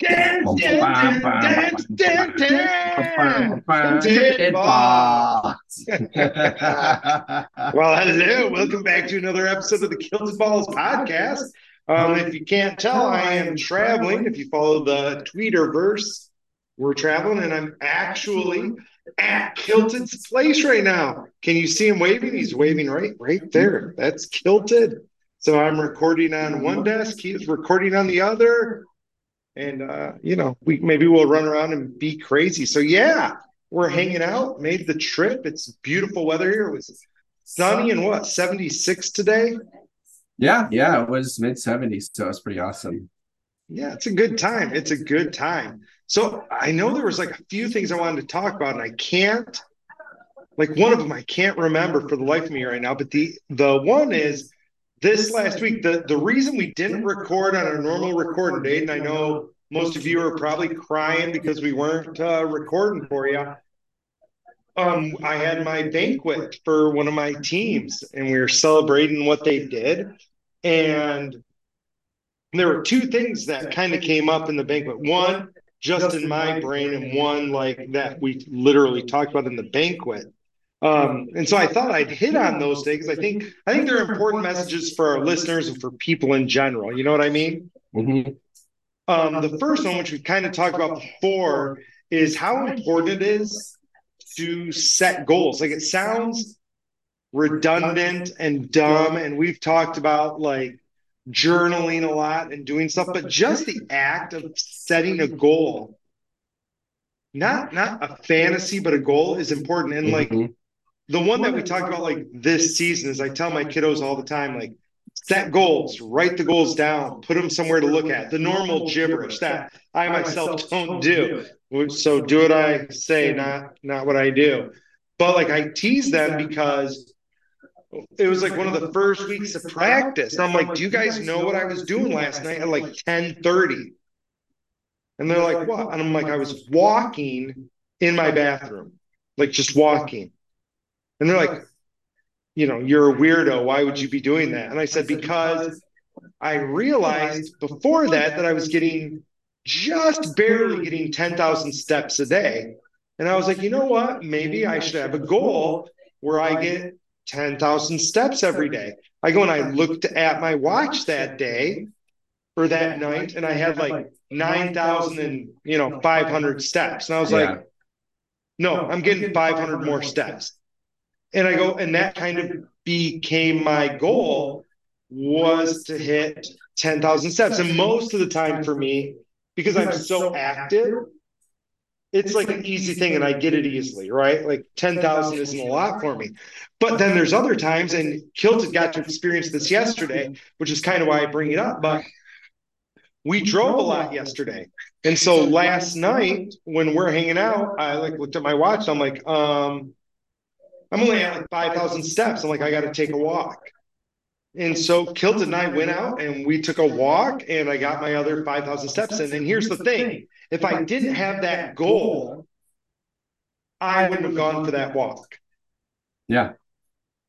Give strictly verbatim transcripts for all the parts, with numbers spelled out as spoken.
Dance, dance, dance, dance, dance, dance, Kilted Balls. Well, hello. Welcome back to another episode of the Kilted Balls Podcast. Um, if you can't tell, I am traveling. If you follow the Twitterverse, we're traveling, and I'm actually at Kilted's place right now. Can you see him waving? He's waving right, right there. That's Kilted. So I'm recording on one desk. He is recording on the other. And, uh, you know, we maybe we'll run around and be crazy. So, yeah, we're hanging out, made the trip. It's beautiful weather here. It was sunny and what, seventy-six today? Yeah, yeah, it was mid seventies, so it's pretty awesome. Yeah, it's a good time. It's a good time. So I know there was like a few things I wanted to talk about, and I can't, like one of them I can't remember for the life of me right now, but the, the one is, this last week, the, the reason we didn't record on our normal recording date, and I know most of you are probably crying because we weren't uh, recording for you, um, I had my banquet for one of my teams, and we were celebrating what they did, and there were two things that kind of came up in the banquet. One, just in my brain, and one like that we literally talked about in the banquet. Um, and so I thought I'd hit on those things. I think I think they're important messages for our listeners and for people in general. You know what I mean? Mm-hmm. Um, the first one, which we kind of talked about before, is how important it is to set goals. Like it sounds redundant and dumb, and we've talked about like journaling a lot and doing stuff, but just the act of setting a goal, not not a fantasy, but a goal, is important. And like mm-hmm. the one that we talked about like this season is I tell my kiddos all the time, like set goals, write the goals down, put them somewhere to look at. The normal gibberish that I myself don't do. So do what I say, not, not what I do. But like I tease them because it was like one of the first weeks of practice. And I'm like, do you guys know what I was doing last night at like ten thirty? And they're like, what? And I'm like, I was walking in my bathroom, like just walking. And they're like, you know, you're a weirdo. Why would you be doing that? And I said, because I realized before that that I was getting just barely getting ten thousand steps a day. And I was like, you know what? Maybe I should have a goal where I get ten thousand steps every day. I go and I looked at my watch that day or that night, and I had like nine thousand and, you know, five hundred steps. And I was yeah. like, no, I'm getting five hundred more steps. And I go, and that kind of became my goal, was to hit ten thousand steps. And most of the time for me, because I'm so active, it's like an easy thing and I get it easily, right? Like ten thousand isn't a lot for me. But then there's other times, and Kilted got to experience this yesterday, which is kind of why I bring it up, but we drove a lot yesterday. And so last night when we're hanging out, I like looked at my watch. I'm like, um... I'm only at like five thousand steps. I'm like, I got to take a walk. And so Kilted and I went out and we took a walk, and I got my other five thousand steps in. And here's the thing. If I didn't have that goal, I wouldn't have gone for that walk. Yeah.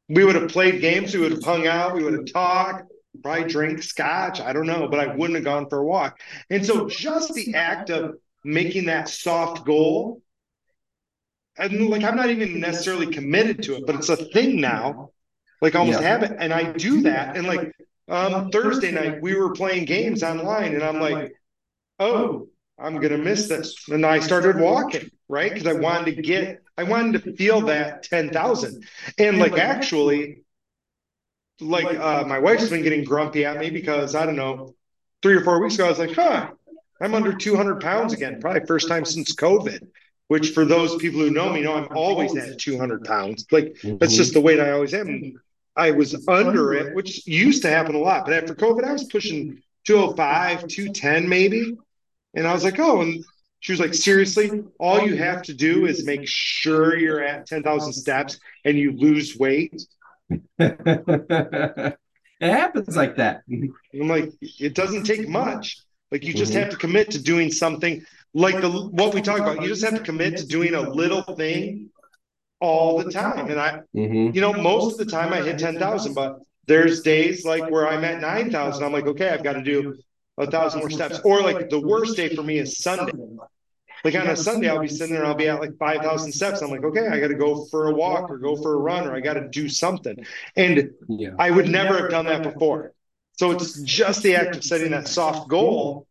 We would have played games. We would have hung out. We would have talked, probably drank scotch. I don't know, but I wouldn't have gone for a walk. And so just the act of making that soft goal, and like, I'm not even necessarily committed to it, but it's a thing now. Like, I almost yeah. have it. And I do that. And like, um, Thursday night, we were playing games online, and I'm like, oh, I'm going to miss this. And I started walking, right? Because I wanted to get, I wanted to feel that ten thousand. And like, actually, like, uh, my wife's been getting grumpy at me because, I don't know, three or four weeks ago, I was like, huh, I'm under two hundred pounds again, probably first time since COVID. Which for those people who know me know I'm always at two hundred pounds. Like, mm-hmm. that's just the weight I always am. I was under it, which used to happen a lot. But after COVID, I was pushing two oh five, two ten maybe. And I was like, oh, and she was like, seriously, all you have to do is make sure you're at ten thousand steps and you lose weight. It happens like that. I'm like, it doesn't take much. Like, you just mm-hmm. have to commit to doing something. Like the what we talk about, you just have to commit to doing a little thing all the time. And I, mm-hmm. you know, most of the time I hit ten thousand, but there's days like where I'm at nine thousand. I'm like, okay, I've got to do a thousand more steps. Or like the worst day for me is Sunday. Like on a Sunday, I'll be sitting there and I'll be at like five thousand steps. I'm like, okay, I got to go for a walk or go for a run, or I got to do something. And yeah. I would never have done that before. So it's just the act of setting that soft goal,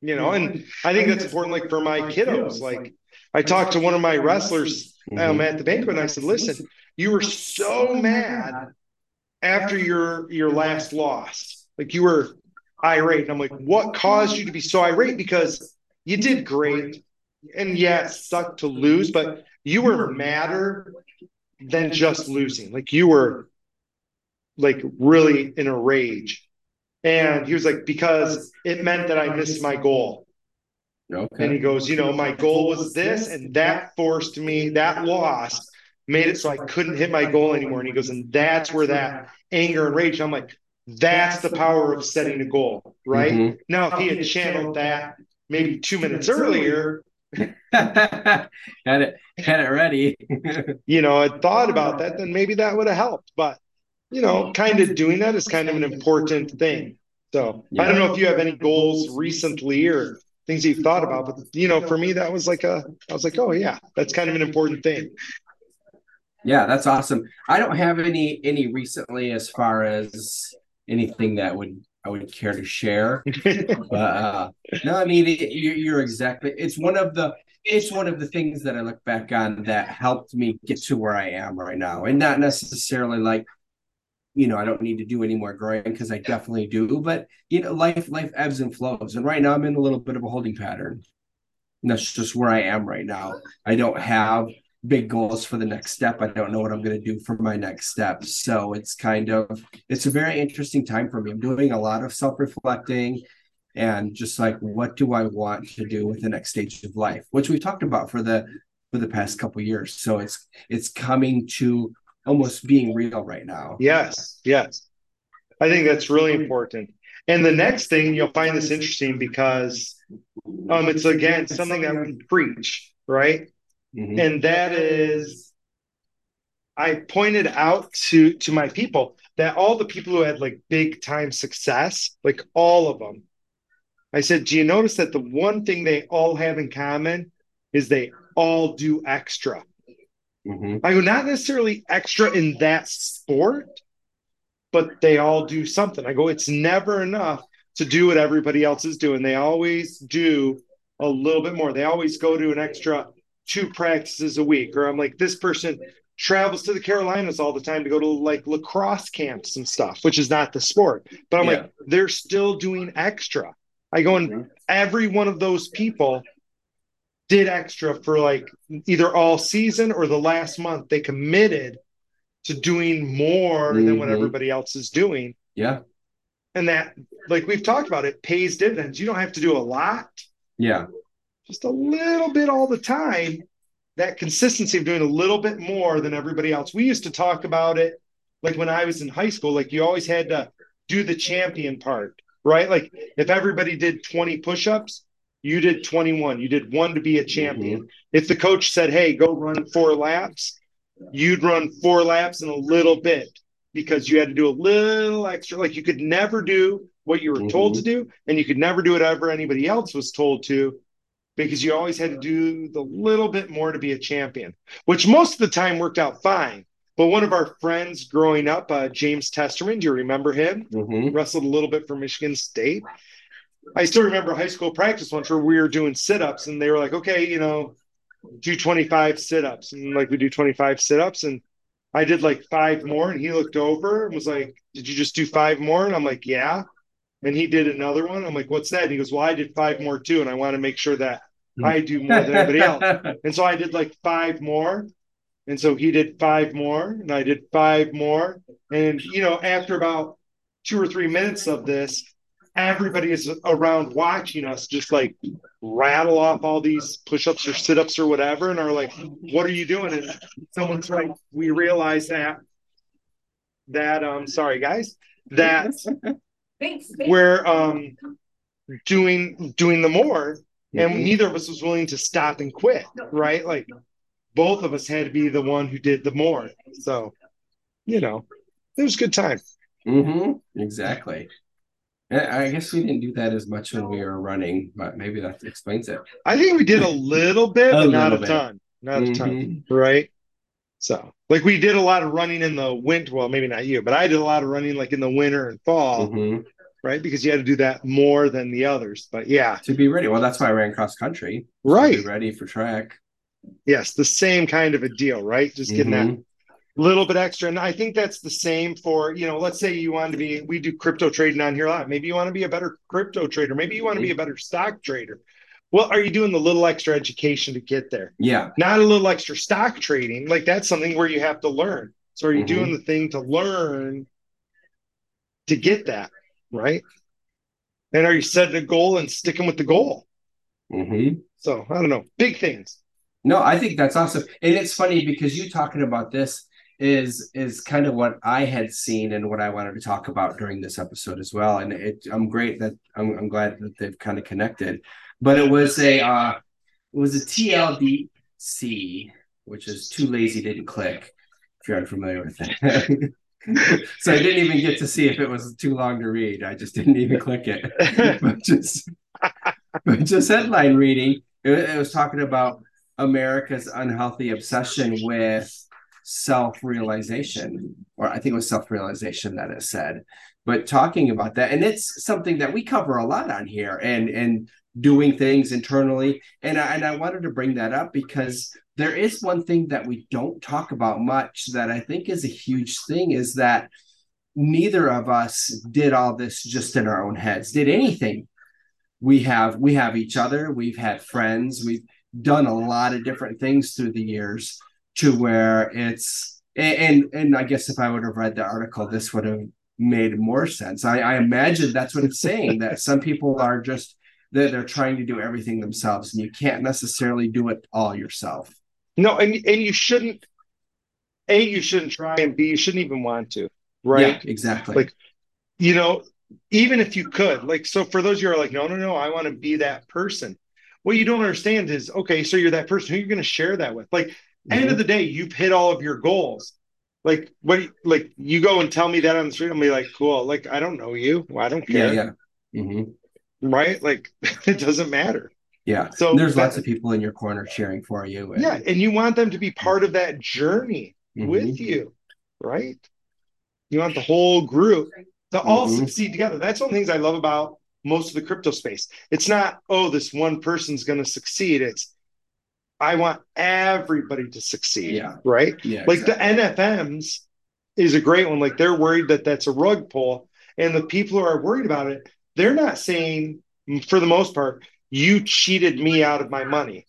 you know, and I think that's important. Like for my kiddos, like I talked to one of my wrestlers um, at the banquet, and I said, listen, you were so mad after your, your last loss. Like you were irate. And I'm like, what caused you to be so irate? Because you did great, and yeah, it sucked to lose, but you were madder than just losing. Like you were like really in a rage. And he was like, because it meant that I missed my goal. Okay. And he goes, you know, my goal was this, and that forced me, that loss made it so I couldn't hit my goal anymore. And he goes, and that's where that anger and rage, and I'm like, that's the power of setting a goal, right? Mm-hmm. Now, if he had channeled that maybe two minutes earlier, had it had it ready. You know, I thought about that, then maybe that would have helped. But you know, kind of doing that is kind of an important thing. So yeah. I don't know if you have any goals recently or things you've thought about, but you know, for me, that was like a, I was like, oh yeah, that's kind of an important thing. Yeah, that's awesome. I don't have any any recently as far as anything that would. I wouldn't care to share. But, uh, no, I mean, it, you're, you're exactly, it's one of the, it's one of the things that I look back on that helped me get to where I am right now. And not necessarily like, you know, I don't need to do any more growing, because I definitely do, but you know, life, life ebbs and flows. And right now I'm in a little bit of a holding pattern. And that's just where I am right now. I don't have big goals for the next step. I don't know what I'm going to do for my next step. So it's kind of, it's a very interesting time for me. I'm doing a lot of self-reflecting and just like, what do I want to do with the next stage of life, which we've talked about for the, for the past couple of years. So it's, it's coming to almost being real right now. Yes. Yes. I think that's really important. And the next thing, you'll find this interesting because um, it's again, something that we preach, right? Mm-hmm. And that is, I pointed out to, to my people that all the people who had like big time success, like all of them, I said, do you notice that the one thing they all have in common is they all do extra? Mm-hmm. I go, not necessarily extra in that sport, but they all do something. I go, it's never enough to do what everybody else is doing. They always do a little bit more. They always go to an extra two practices a week, or I'm like, this person travels to the Carolinas all the time to go to like lacrosse camps and stuff, which is not the sport, but I'm yeah. like, they're still doing extra. I go, and every one of those people did extra for like either all season or the last month. They committed to doing more mm-hmm. than what everybody else is doing. Yeah. And that, like we've talked about, it pays dividends. You don't have to do a lot. Yeah. Just a little bit all the time, that consistency of doing a little bit more than everybody else. We used to talk about it, like when I was in high school, like you always had to do the champion part, right? Like if everybody did twenty push-ups, you did twenty-one. You did one to be a champion. Mm-hmm. If the coach said, hey, go run four laps, you'd run four laps in a little bit because you had to do a little extra. Like you could never do what you were mm-hmm. told to do, and you could never do whatever anybody else was told to, because you always had to do the little bit more to be a champion, which most of the time worked out fine. But one of our friends growing up, uh, James Testerman, do you remember him? Mm-hmm. Wrestled a little bit for Michigan State. I still remember high school practice once where we were doing sit-ups, and they were like, okay, you know, do twenty-five sit-ups. And like we do twenty-five sit-ups, and I did like five more, and he looked over and was like, did you just do five more? And I'm like, yeah. And he did another one. I'm like, what's that? And he goes, well, I did five more too, and I want to make sure that I do more than everybody else. And so I did like five more. And so he did five more, and I did five more. And, you know, after about two or three minutes of this, everybody is around watching us just like rattle off all these push-ups or sit-ups or whatever, and are like, what are you doing? And someone's like, we realize that, that, um, sorry guys, that, Thanks, thanks. We're um, doing doing the more, and mm-hmm. neither of us was willing to stop and quit, right? Like both of us had to be the one who did the more. So, you know, it was a good time. Mm-hmm. Exactly. I guess we didn't do that as much when we were running, but maybe that explains it. I think we did a little bit, but a not a bit. ton. Not mm-hmm. a ton, right? So, like, we did a lot of running in the winter. Well, maybe not you, but I did a lot of running, like, in the winter and fall, mm-hmm. right? Because you had to do that more than the others. But, yeah. To be ready. Well, that's why I ran cross country. Right. To be ready for track. Yes, the same kind of a deal, right? Just getting mm-hmm. that little bit extra. And I think that's the same for, you know, let's say you want to be, we do crypto trading on here a lot. Maybe you want to be a better crypto trader. Maybe you want to be a better stock trader. Well, are you doing the little extra education to get there? Yeah. Not a little extra stock trading. Like, that's something where you have to learn. So are you mm-hmm. doing the thing to learn to get that, right? And are you setting a goal and sticking with the goal? Mm-hmm. So I don't know. Big things. No, I think that's awesome. And it's funny because you talking about this is is kind of what I had seen and what I wanted to talk about during this episode as well. And it, I'm great that I'm, I'm glad that they've kind of connected. But it was a uh, it was a T L D C, which is too lazy didn't click. If you're unfamiliar with that, so I didn't even get to see if it was too long to read. I just didn't even click it. But just but just headline reading. It, it was talking about America's unhealthy obsession with self-realization, or I think it was self-realization that it said, but talking about that. And it's something that we cover a lot on here, and and doing things internally. And I, and I wanted to bring that up because there is one thing that we don't talk about much that I think is a huge thing, is that neither of us did all this just in our own heads, did anything. We have, we have each other. We've had friends. We've done a lot of different things through the years, to where it's, and and I guess if I would have read the article, this would have made more sense. I, I imagine that's what it's saying, that some people are just, they're, they're trying to do everything themselves, and you can't necessarily do it all yourself. No, and, and you shouldn't, A, you shouldn't try, and B, you shouldn't even want to, right? Yeah, exactly. Like, you know, even if you could, like, so for those of you who are like, no, no, no, I want to be that person. What you don't understand is, okay, so you're that person, who you're going to share that with? Like, mm-hmm. end of the day, you've hit all of your goals. Like, what? Like, you go and tell me that on the street, I'm be like, cool. Like, I don't know you. Well, I don't care. Yeah, yeah. Mm-hmm. Right? Like, it doesn't matter. Yeah. So there's lots of people in your corner cheering for you. And... yeah, and you want them to be part of that journey mm-hmm. with you, right? You want the whole group to all mm-hmm. succeed together. That's one of the things I love about most of the crypto space. It's not, oh, this one person's going to succeed. It's, I want everybody to succeed, yeah. right? Yeah, like exactly. The N F Ms is a great one. Like, they're worried that that's a rug pull, and the people who are worried about it, they're not saying, for the most part, you cheated me out of my money.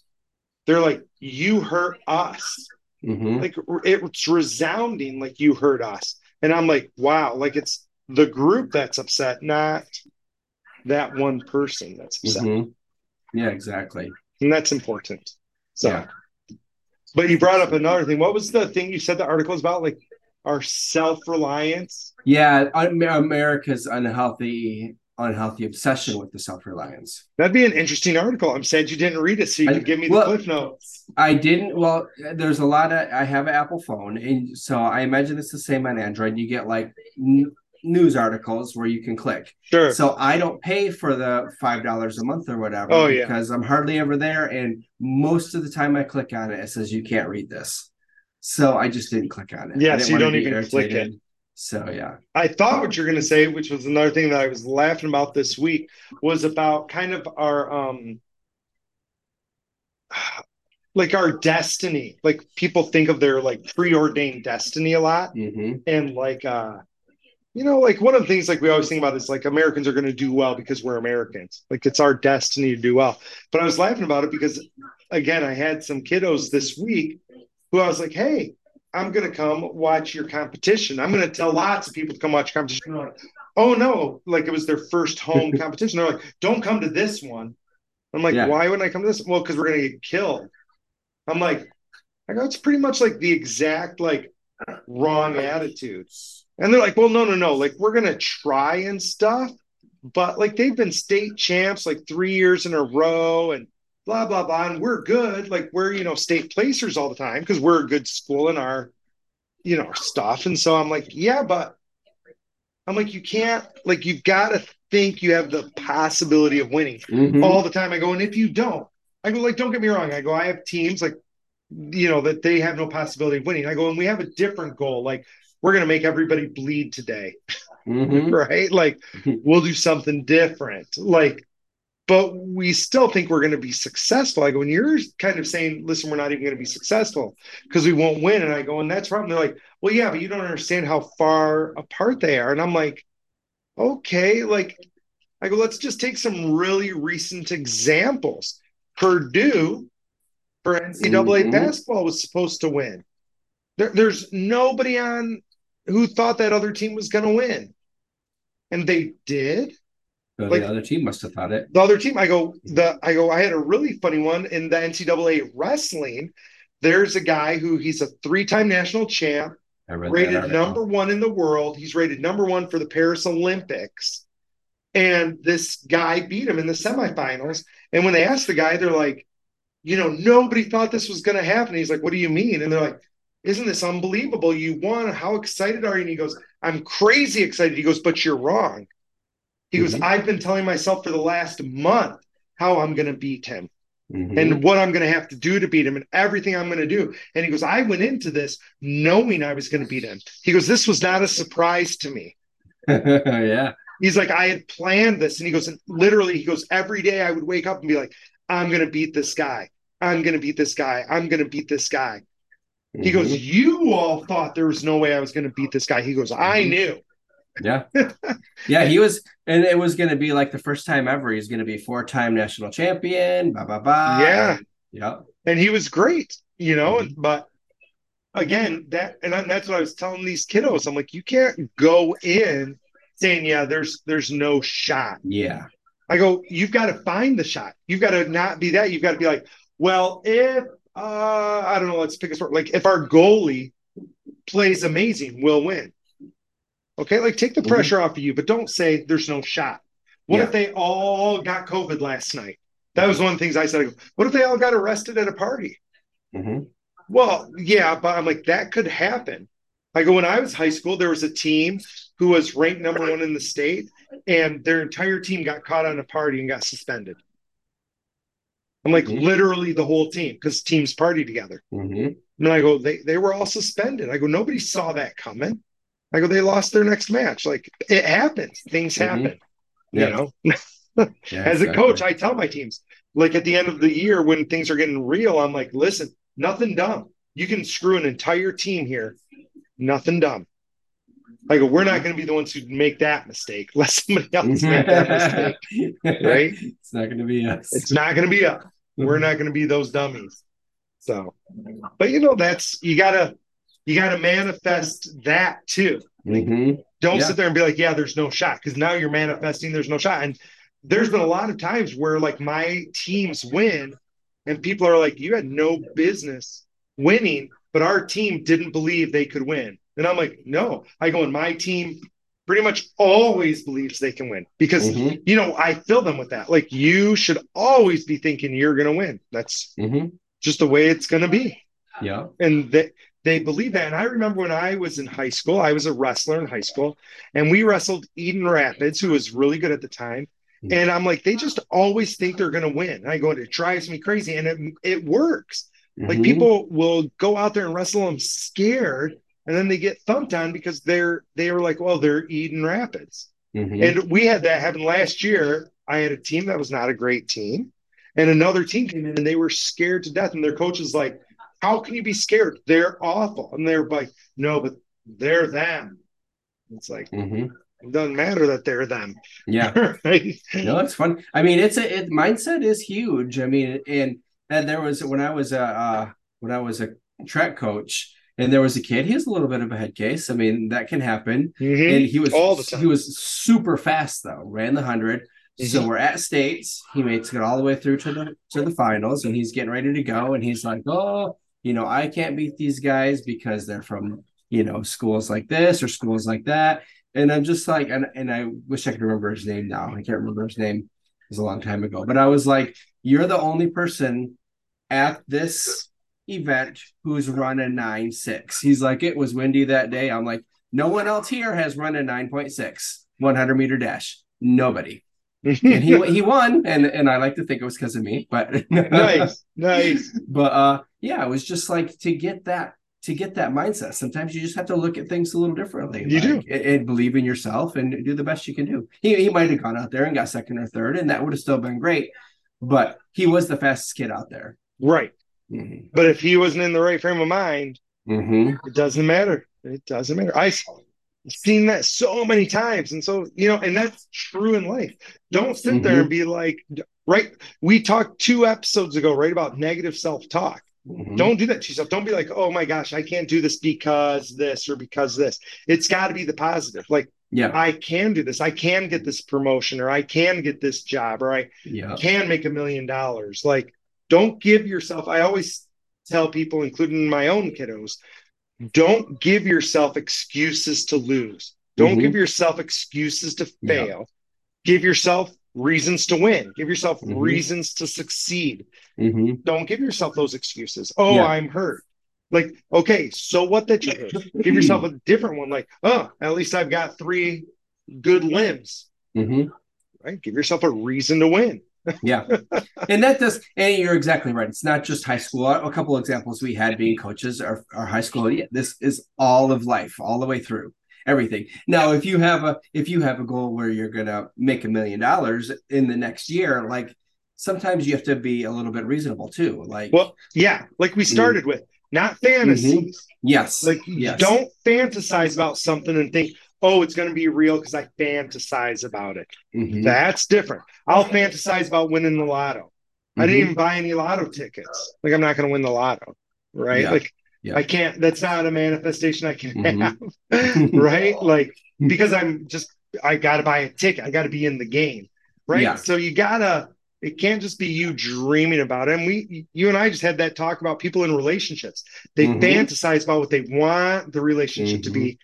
They're like, you hurt us. Mm-hmm. Like, it's resounding, like, you hurt us. And I'm like, wow, like, it's the group that's upset, not that one person that's upset. Mm-hmm. Yeah, exactly. And that's important. So, yeah. But you brought up another thing. What was the thing you said the article was about? Like, our self-reliance? Yeah, America's unhealthy, unhealthy obsession with the self-reliance. That'd be an interesting article. I'm sad you didn't read it, so you I, can give me well, the cliff notes. I didn't. Well, there's a lot of, I have an Apple phone, and so I imagine it's the same on Android. You get like n- news articles where you can click. Sure. So I don't pay for the five dollars a month or whatever oh, yeah. because I'm hardly ever there. And most of the time I click on it, it says you can't read this. So I just didn't click on it. Yeah, so you don't even irritated. click it. So, yeah. I thought what you're going to say, which was another thing that I was laughing about this week, was about kind of our, um, like our destiny. Like, people think of their like preordained destiny a lot. Mm-hmm. And like, uh, you know, like, one of the things like we always think about is like, Americans are going to do well because we're Americans. Like, it's our destiny to do well. But I was laughing about it because, again, I had some kiddos this week who I was like, hey, I'm going to come watch your competition. I'm going to tell lots of people to come watch your competition. Like, oh, no. Like, it was their first home competition. They're like, don't come to this one. I'm like, yeah. Why wouldn't I come to this? Well, because we're going to get killed. I'm like, I go, it's pretty much like the exact like wrong attitude. And they're like, well, no, no, no. Like, we're going to try and stuff. But, like, they've been state champs, like, three years in a row and blah, blah, blah. And we're good. Like, we're, you know, state placers all the time because we're a good school in our, you know, stuff. And so I'm like, yeah, but – I'm like, you can't, like, you've got to think you have the possibility of winning mm-hmm. all the time. I go, and if you don't, I go, like, don't get me wrong. I go, I have teams, like, you know, that they have no possibility of winning. I go, and we have a different goal. Like, we're going to make everybody bleed today. Mm-hmm. Right? Like, we'll do something different. Like, but we still think we're going to be successful. I go, and you're kind of saying, listen, we're not even going to be successful because we won't win. And I go, and that's right. And they're like, well, yeah, but you don't understand how far apart they are. And I'm like, okay. Like, I go, let's just take some really recent examples. Purdue for N C double A mm-hmm. basketball was supposed to win. There, there's nobody on who thought that other team was going to win. And they did. So like, the other team must have thought it. The other team, I go, the I go, I had a really funny one in the N C double A wrestling. There's a guy who he's a three-time national champ, rated number one in the world. He's rated number one for the Paris Olympics. And this guy beat him in the semifinals. And when they asked the guy, they're like, you know, nobody thought this was going to happen. He's like, what do you mean? And they're like, isn't this unbelievable? You won. How excited are you? And he goes, I'm crazy excited. He goes, but you're wrong. He mm-hmm. goes, I've been telling myself for the last month how I'm going to beat him mm-hmm. and what I'm going to have to do to beat him and everything I'm going to do. And he goes, I went into this knowing I was going to beat him. He goes, this was not a surprise to me. Yeah. He's like, I had planned this. And he goes, and literally, he goes, every day I would wake up and be like, I'm going to beat this guy. I'm going to beat this guy. I'm going to beat this guy. Mm-hmm. He goes, you all thought there was no way I was going to beat this guy. He goes, mm-hmm. I knew. Yeah. Yeah, he was, and it was going to be like the first time ever. He's going to be four-time national champion, blah, blah, blah. Yeah. And, yeah. And he was great, you know, mm-hmm. but again, that, and I, that's what I was telling these kiddos. I'm like, you can't go in saying, yeah, there's, there's no shot. Yeah. I go, you've got to find the shot. You've got to not be that. You've got to be like, well, if, uh, I don't know, let's pick a sport. Like if our goalie plays amazing, we'll win. Okay, like take the pressure mm-hmm. off of you, but don't say there's no shot. What yeah. if they all got COVID last night? That was one of the things I said. I go, what if they all got arrested at a party? Mm-hmm. Well, yeah, but I'm like, that could happen. I go, when I was high school, there was a team who was ranked number one in the state, and their entire team got caught on a party and got suspended. I'm like, mm-hmm. literally the whole team, because teams party together. Mm-hmm. And I go, they, they were all suspended. I go, nobody saw that coming. I go, they lost their next match. Like, it happens. Things happen, mm-hmm. yeah. you know? Yeah, as a coach, I tell my teams, like, at the end of the year when things are getting real, I'm like, listen, nothing dumb. You can screw an entire team here. Nothing dumb. I go, we're not going to be the ones who make that mistake. Let somebody else make that mistake, right? It's not going to be us. It's not going to be us. We're not going to be those dummies. So, but, you know, that's – you got to – You got to manifest that too. Like, mm-hmm. Don't yeah. sit there and be like, yeah, there's no shot. Because now you're manifesting there's no shot. And there's been a lot of times where like my teams win and people are like, you had no business winning, but our team didn't believe they could win. And I'm like, no. I go, and my team pretty much always believes they can win. Because, mm-hmm. you know, I fill them with that. Like, you should always be thinking you're going to win. That's mm-hmm. just the way it's going to be. Yeah. And that... They believe that. And I remember when I was in high school, I was a wrestler in high school, and we wrestled Eden Rapids, who was really good at the time. Mm-hmm. And I'm like, they just always think they're going to win. And I go, and it drives me crazy. And it, it works. Mm-hmm. Like, people will go out there and wrestle them scared, and then they get thumped on because they're they were like, well, they're Eden Rapids. Mm-hmm. And we had that happen last year. I had a team that was not a great team. And another team came in, and they were scared to death. And their coach is like, how can you be scared? They're awful. And they're like, no, but they're them. It's like, mm-hmm. it doesn't matter that they're them. Yeah. Right? No, it's fun. I mean, it's a, it, mindset is huge. I mean, and, and there was, when I was a, uh, when I was a track coach and there was a kid, he was a little bit of a head case. I mean, that can happen. Mm-hmm. And he was, all the time. He was super fast though, ran the hundred. Mm-hmm. So we're at states. He makes it all the way through to the, to the finals, and he's getting ready to go. And he's like, oh, you know, I can't beat these guys because they're from, you know, schools like this or schools like that. And I'm just like, and, and I wish I could remember his name now. I can't remember his name. It was a long time ago. But I was like, you're the only person at this event who's run a nine six. He's like, it was windy that day. I'm like, No one else here has run a nine point six one hundred meter dash. Nobody. And he he won, and and I like to think it was because of me, but nice, nice. But uh, yeah, it was just like to get that to get that mindset. Sometimes you just have to look at things a little differently. You like, do, and, and believe in yourself and do the best you can do. He he might have gone out there and got second or third, and that would have still been great. But he was the fastest kid out there, right? Mm-hmm. But if he wasn't in the right frame of mind, mm-hmm. it doesn't matter. It doesn't matter. I. Seen that so many times, and so you know, and that's true in life. Don't sit mm-hmm. there and be like, right? We talked two episodes ago, right, about negative self-talk. Mm-hmm. Don't do that to yourself. Don't be like, oh my gosh, I can't do this because this or because this. It's got to be the positive. Like, yeah, I can do this. I can get this promotion, or I can get this job, or I yeah. can make a million dollars. Like, don't give yourself. I always tell people, including my own kiddos. Don't give yourself excuses to lose. Don't mm-hmm. give yourself excuses to fail. Yeah. Give yourself reasons to win. Give yourself mm-hmm. reasons to succeed. Mm-hmm. Don't give yourself those excuses. Oh, yeah. I'm hurt. Like, okay, so what that you hurt? Give yourself a different one. Like, oh, at least I've got three good limbs. Mm-hmm. Right? Give yourself a reason to win. Yeah. And that does, and you're exactly right. It's not just high school. A couple of examples we had being coaches are, are high school. Yeah, this is all of life, all the way through everything. Now, if you have a, if you have a goal where you're going to make a million dollars in the next year, like sometimes you have to be a little bit reasonable too. Like, well, yeah, like we started mm-hmm. with, not fantasies. Mm-hmm. Yes. Like yes. Don't fantasize about something and think, oh, it's going to be real because I fantasize about it. Mm-hmm. That's different. I'll fantasize about winning the lotto. Mm-hmm. I didn't even buy any lotto tickets. Like, I'm not going to win the lotto, right? Yeah. Like, yeah. I can't. That's not a manifestation I can mm-hmm. have, right? Like, because I'm just, I got to buy a ticket. I got to be in the game, right? Yeah. So you got to, it can't just be you dreaming about it. And we, you and I just had that talk about people in relationships. They mm-hmm. fantasize about what they want the relationship mm-hmm. to be.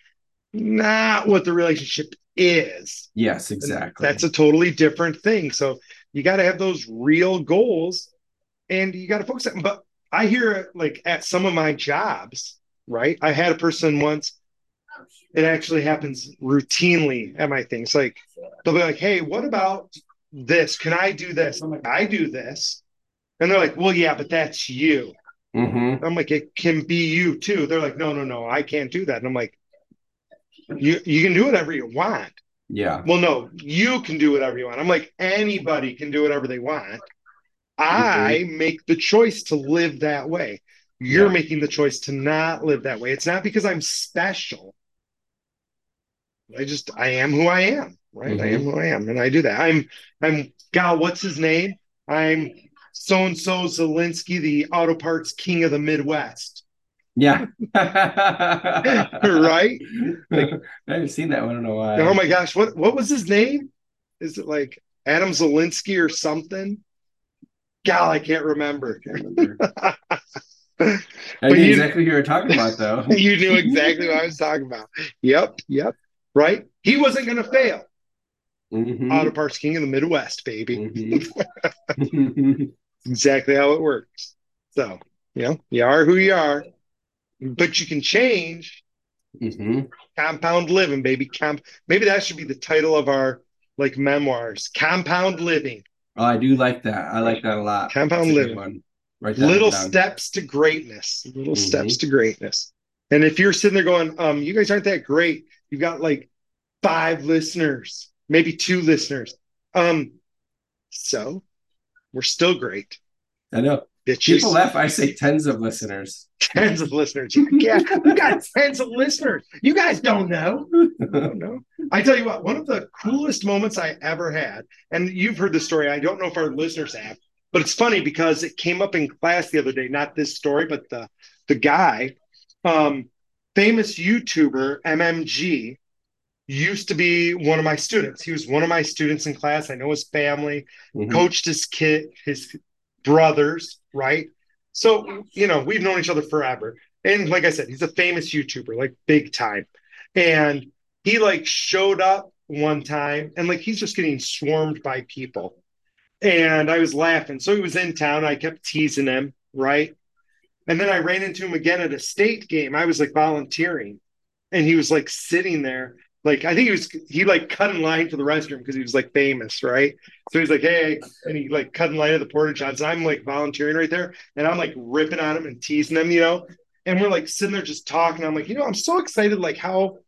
Not what the relationship is. Yes, exactly. That's a totally different thing. So you got to have those real goals, and you got to focus on them. But I hear, like, at some of my jobs, right? I had a person once. It actually happens routinely at my things. Like, they'll be like, "Hey, what about this? Can I do this?" I'm like, "I do this," and they're like, "Well, yeah, but that's you." Mm-hmm. I'm like, "It can be you too." They're like, "No, no, no, I can't do that," and I'm like. You you can do whatever you want. Yeah. Well, no, you can do whatever you want. I'm like, anybody can do whatever they want. I mm-hmm. make the choice to live that way. You're yeah. making the choice to not live that way. It's not because I'm special. I just, I am who I am, right? Mm-hmm. I am who I am, and I do that. I'm, I'm, God, what's his name? I'm so-and-so Zielinski, the auto parts king of the Midwest. Yeah. Right? Like, I haven't seen that one in a while. Oh my gosh, what what was his name? Is it like Adam Zielinski or something? God, I can't remember. I, can't remember. I knew you, exactly who you were talking about, though. You knew exactly what I was talking about. Yep, yep. Right? He wasn't going to fail. Mm-hmm. Auto Parts King of the Midwest, baby. Mm-hmm. Exactly how it works. So, you know, you are who you are. But you can change. Mm-hmm. Compound living, baby. Comp- Maybe that should be the title of our, like, memoirs. Compound living. Oh, I do like that. I like that a lot. Compound living. Right. Little down. steps to greatness. Little mm-hmm. steps to greatness. And if you're sitting there going, um, you guys aren't that great. You've got like five listeners, maybe two listeners. Um, so we're still great. I know. People laugh. I say tens of listeners. Tens of listeners. Yeah, we got tens of listeners. You guys don't know. I don't know. I tell you what, one of the coolest moments I ever had, and you've heard the story. I don't know if our listeners have, but it's funny because it came up in class the other day. Not this story, but the the guy, um, famous YouTuber M M G, used to be one of my students. He was one of my students in class. I know his family. Mm-hmm. Coached his kid, his brothers. Right. So, you know, we've known each other forever. And like I said, he's a famous YouTuber, like big time. And he like showed up one time and like, he's just getting swarmed by people. And I was laughing. So he was in town. I kept teasing him. Right. And then I ran into him again at a state game. I was like volunteering. and he was like sitting there. Like, I think he was, he like cut in line for the restroom because he was like famous, right? So he's like, hey, and he like cut in line at the porta johns. I'm like volunteering right there, and I'm like ripping on him and teasing him, you know? And we're like sitting there just talking. I'm like, you know, I'm so excited, like how,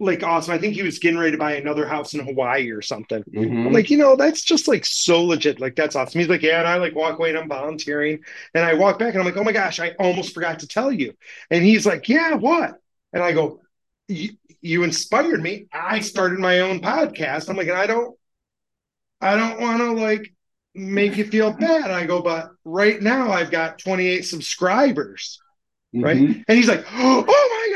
like awesome. I think he was getting ready to buy another house in Hawaii or something. Mm-hmm. I'm like, you know, that's just like so legit. Like, that's awesome. He's like, yeah, and I like walk away and I'm volunteering. And I walk back and I'm like, oh my gosh, I almost forgot to tell you. And he's like, yeah, what? And I go, you, you inspired me. I started my own podcast. I'm like, and I don't, I don't want to like make you feel bad. I go, but right now I've got twenty-eight subscribers. Mm-hmm. Right. And he's like, oh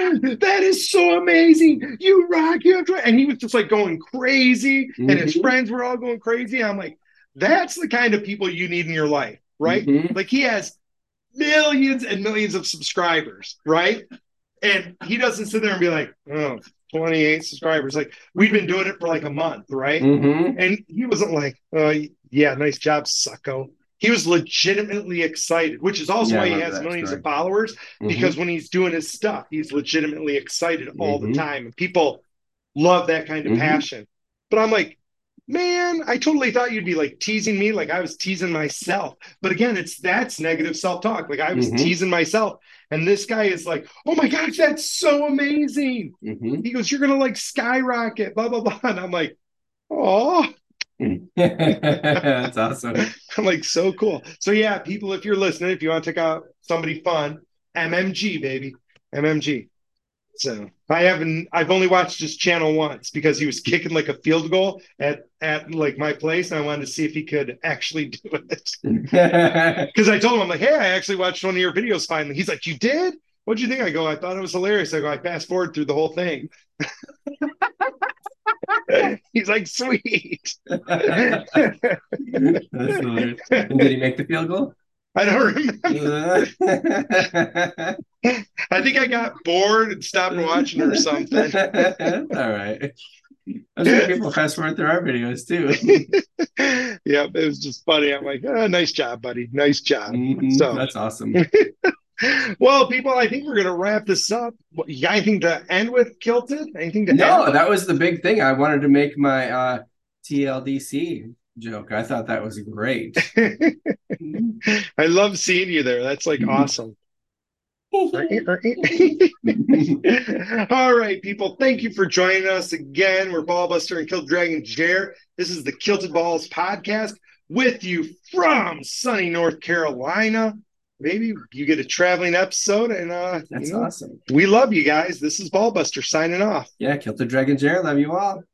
my God, that is so amazing. You rock. You have to. And he was just like going crazy. Mm-hmm. And his friends were all going crazy. I'm like, that's the kind of people you need in your life. Right. Mm-hmm. Like, he has millions and millions of subscribers. Right. And he doesn't sit there and be like, oh, twenty-eight subscribers. Like, we've been doing it for like a month, right? Mm-hmm. And he wasn't like, oh, yeah, nice job, sucko. He was legitimately excited, which is also yeah, why he has millions story. of followers, mm-hmm. because when he's doing his stuff, he's legitimately excited mm-hmm. all the time. And people love that kind of mm-hmm. passion. But I'm like, man, I totally thought you'd be like teasing me like I was teasing myself. But again, it's that's negative self-talk. Like, I was mm-hmm. teasing myself. And this guy is like, oh my gosh, that's so amazing. Mm-hmm. He goes, you're going to like skyrocket, blah, blah, blah. And I'm like, oh, that's awesome. I'm like, so cool. So yeah, people, if you're listening, if you want to take out somebody fun, M M G, baby, M M G. So I haven't, I've only watched his channel once because he was kicking like a field goal at, at like my place. And I wanted to see if he could actually do it. Cause I told him, I'm like, hey, I actually watched one of your videos finally. He's like, you did? What'd you think? I go, I thought it was hilarious. I go, I fast forward through the whole thing. He's like, sweet. That's hilarious. And did he make the field goal? I don't remember. I think I got bored and stopped watching or something. All right. I'm sure people fast forward through our videos too. Yeah, it was just funny. I'm like, oh, nice job, buddy. Nice job. Mm-hmm. So that's awesome. Well, people, I think we're going to wrap this up. You got anything to end with, Kilted? Anything to No, end with? That was the big thing. I wanted to make my uh, T L D C joke. I thought that was great. I love seeing you there. That's like awesome. All right, people, thank you for joining us again. We're Ballbuster and Kilted Dragon Jare. This is the Kilted Balls Podcast with you from sunny North Carolina. Maybe you get a traveling episode, and uh that's you know, awesome. We love you guys. This is Ballbuster signing off. Yeah, Kilted Dragon Jare, love you all.